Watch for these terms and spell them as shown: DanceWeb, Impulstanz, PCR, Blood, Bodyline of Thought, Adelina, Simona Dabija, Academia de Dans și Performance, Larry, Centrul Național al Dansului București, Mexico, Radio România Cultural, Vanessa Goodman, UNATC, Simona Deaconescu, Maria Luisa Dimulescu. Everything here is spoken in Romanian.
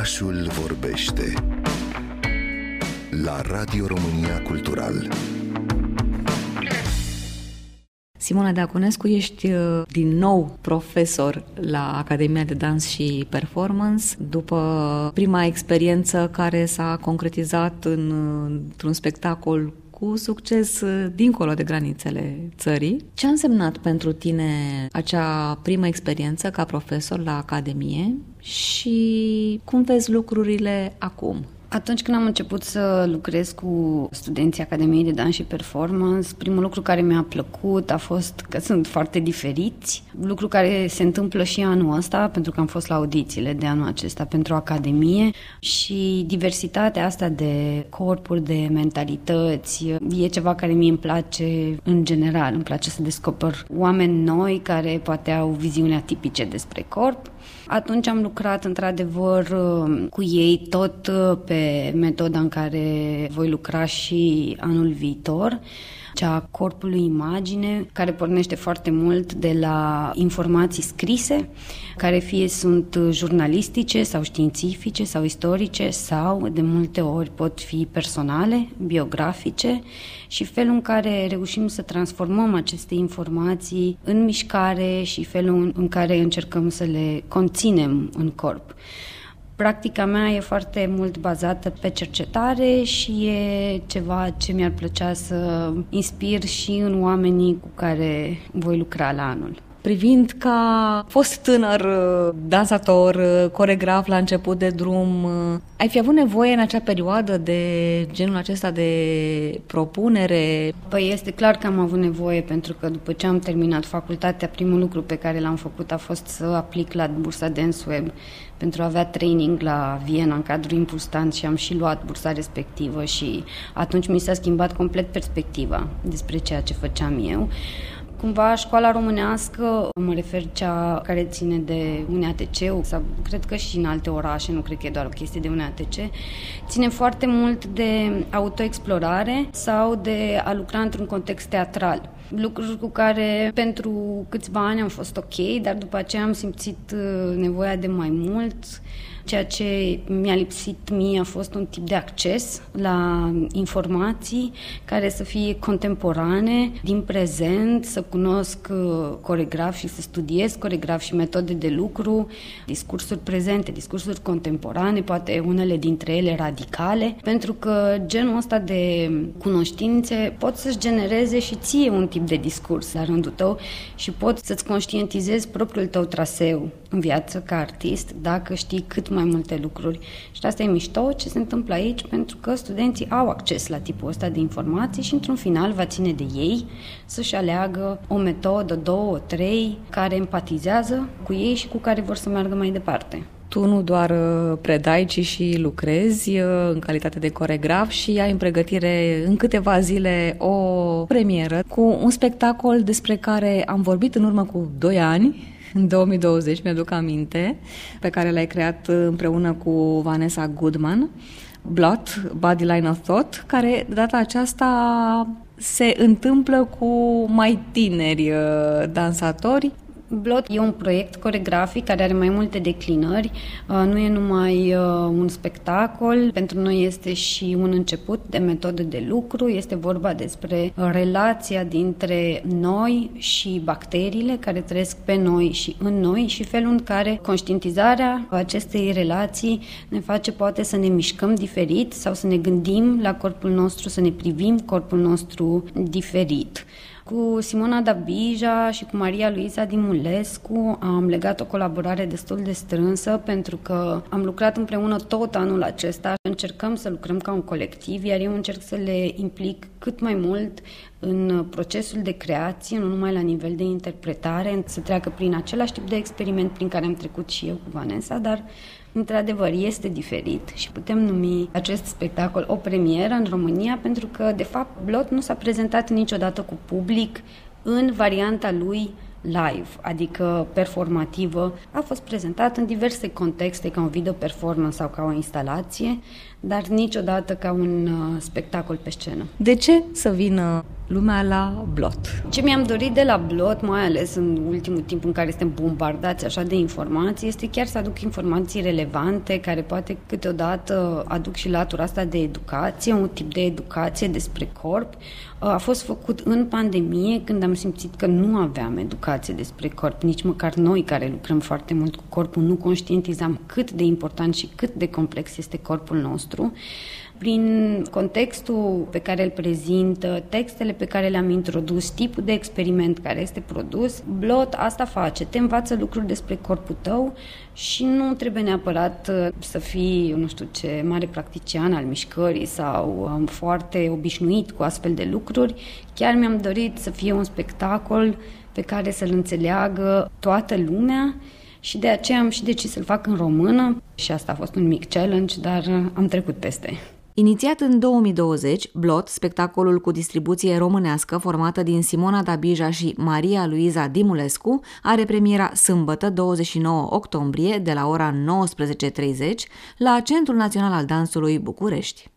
Orașul vorbește la Radio România Cultural. Simona Deaconescu, ești din nou profesor la Academia de Dans și Performance după prima experiență care s-a concretizat într-un spectacol cu succes dincolo de granițele țării. Ce a însemnat pentru tine acea primă experiență ca profesor la Academie și cum vezi lucrurile acum? Atunci când am început să lucrez cu studenții Academiei de Dans și Performance, primul lucru care mi-a plăcut a fost că sunt foarte diferiți, lucru care se întâmplă și anul ăsta, pentru că am fost la audițiile de anul acesta pentru Academie și diversitatea asta de corpuri, de mentalități, e ceva care mie îmi place în general, îmi place să descoper oameni noi care poate au viziuni atipice despre corp. Atunci am lucrat într-adevăr cu ei tot pe metoda în care voi lucra și anul viitor, cea a corpului imagine, care pornește foarte mult de la informații scrise, care fie sunt jurnalistice sau științifice sau istorice sau de multe ori pot fi personale, biografice, și felul în care reușim să transformăm aceste informații în mișcare și felul în care încercăm să le conținem în corp. Practica mea e foarte mult bazată pe cercetare și e ceva ce mi-ar plăcea să inspir și în oamenii cu care voi lucra la anul. Privind ca fost tânăr, dansator, coregraf la început de drum, ai fi avut nevoie în acea perioadă de genul acesta de propunere? Păi este clar că am avut nevoie, pentru că după ce am terminat facultatea, primul lucru pe care l-am făcut a fost să aplic la bursa DanceWeb pentru a avea training la Viena în cadrul Impulstanz și am și luat bursa respectivă și atunci mi s-a schimbat complet perspectiva despre ceea ce făceam eu. Cumva școala românească, mă refer cea care ține de UNATC, sau cred că și în alte orașe, nu cred că e doar o chestie de UNATC, ține foarte mult de autoexplorare sau de a lucra într-un context teatral. Lucruri cu care pentru câțiva ani am fost ok, dar după aceea am simțit nevoia de mai mult. Ceea ce mi-a lipsit mie a fost un tip de acces la informații care să fie contemporane, din prezent, să cunosc coregrafi și să studiez coregrafi și metode de lucru, discursuri prezente, discursuri contemporane, poate unele dintre ele radicale, pentru că genul ăsta de cunoștințe pot să-și genereze și ție un tip de discurs la rândul tău și pot să-ți conștientizezi propriul tău traseu în viață ca artist, dacă știi cât mai multe lucruri. Și asta e mișto ce se întâmplă aici, pentru că studenții au acces la tipul ăsta de informații și într-un final va ține de ei să-și aleagă o metodă, două, trei, care empatizează cu ei și cu care vor să meargă mai departe. Tu nu doar predai, ci și lucrezi în calitate de coregraf și ai în pregătire în câteva zile o premieră cu un spectacol despre care am vorbit în urmă cu 2 ani, în 2020, mi-aduc aminte, pe care l-ai creat împreună cu Vanessa Goodman, Blood, Bodyline of Thought, care de data aceasta se întâmplă cu mai tineri dansatori. Blood e un proiect coregrafic care are mai multe declinări, nu e numai un spectacol, pentru noi este și un început de metodă de lucru, este vorba despre relația dintre noi și bacteriile care trăiesc pe noi și în noi și felul în care conștientizarea acestei relații ne face poate să ne mișcăm diferit sau să ne gândim la corpul nostru, să ne privim corpul nostru diferit. Cu Simona Dabija și cu Maria Luisa Dimulescu am legat o colaborare destul de strânsă, pentru că am lucrat împreună tot anul acesta. Încercăm să lucrăm ca un colectiv, iar eu încerc să le implic cât mai mult în procesul de creație, nu numai la nivel de interpretare, să treacă prin același tip de experiment prin care am trecut și eu cu Vanessa, dar într-adevăr este diferit și putem numi acest spectacol o premieră în România, pentru că de fapt Blood nu s-a prezentat niciodată cu public în varianta lui live, adică performativă. A fost prezentat în diverse contexte ca un video performance sau ca o instalație, dar niciodată ca un spectacol pe scenă. De ce să vină lumea la Blood. Ce mi-am dorit de la Blood, mai ales în ultimul timp în care suntem bombardați așa de informații, este chiar să aduc informații relevante care poate câteodată aduc și latura asta de educație, un tip de educație despre corp. A fost făcut în pandemie, când am simțit că nu aveam educație despre corp, nici măcar noi care lucrăm foarte mult cu corpul nu conștientizam cât de important și cât de complex este corpul nostru. Prin contextul pe care îl prezintă, textele pe care le-am introdus, tipul de experiment care este produs, Blood asta face, te învață lucruri despre corpul tău și nu trebuie neapărat să fii, nu știu ce, mare practician al mișcării sau foarte obișnuit cu astfel de lucruri. Chiar mi-am dorit să fie un spectacol pe care să-l înțeleagă toată lumea. Și de aceea am și decis să-l fac în română și asta a fost un mic challenge, dar am trecut peste. Inițiat în 2020, Blood, spectacolul cu distribuție românească formată din Simona Dabija și Maria Luisa Dimulescu, are premiera sâmbătă 29 octombrie de la ora 19:30 la Centrul Național al Dansului București.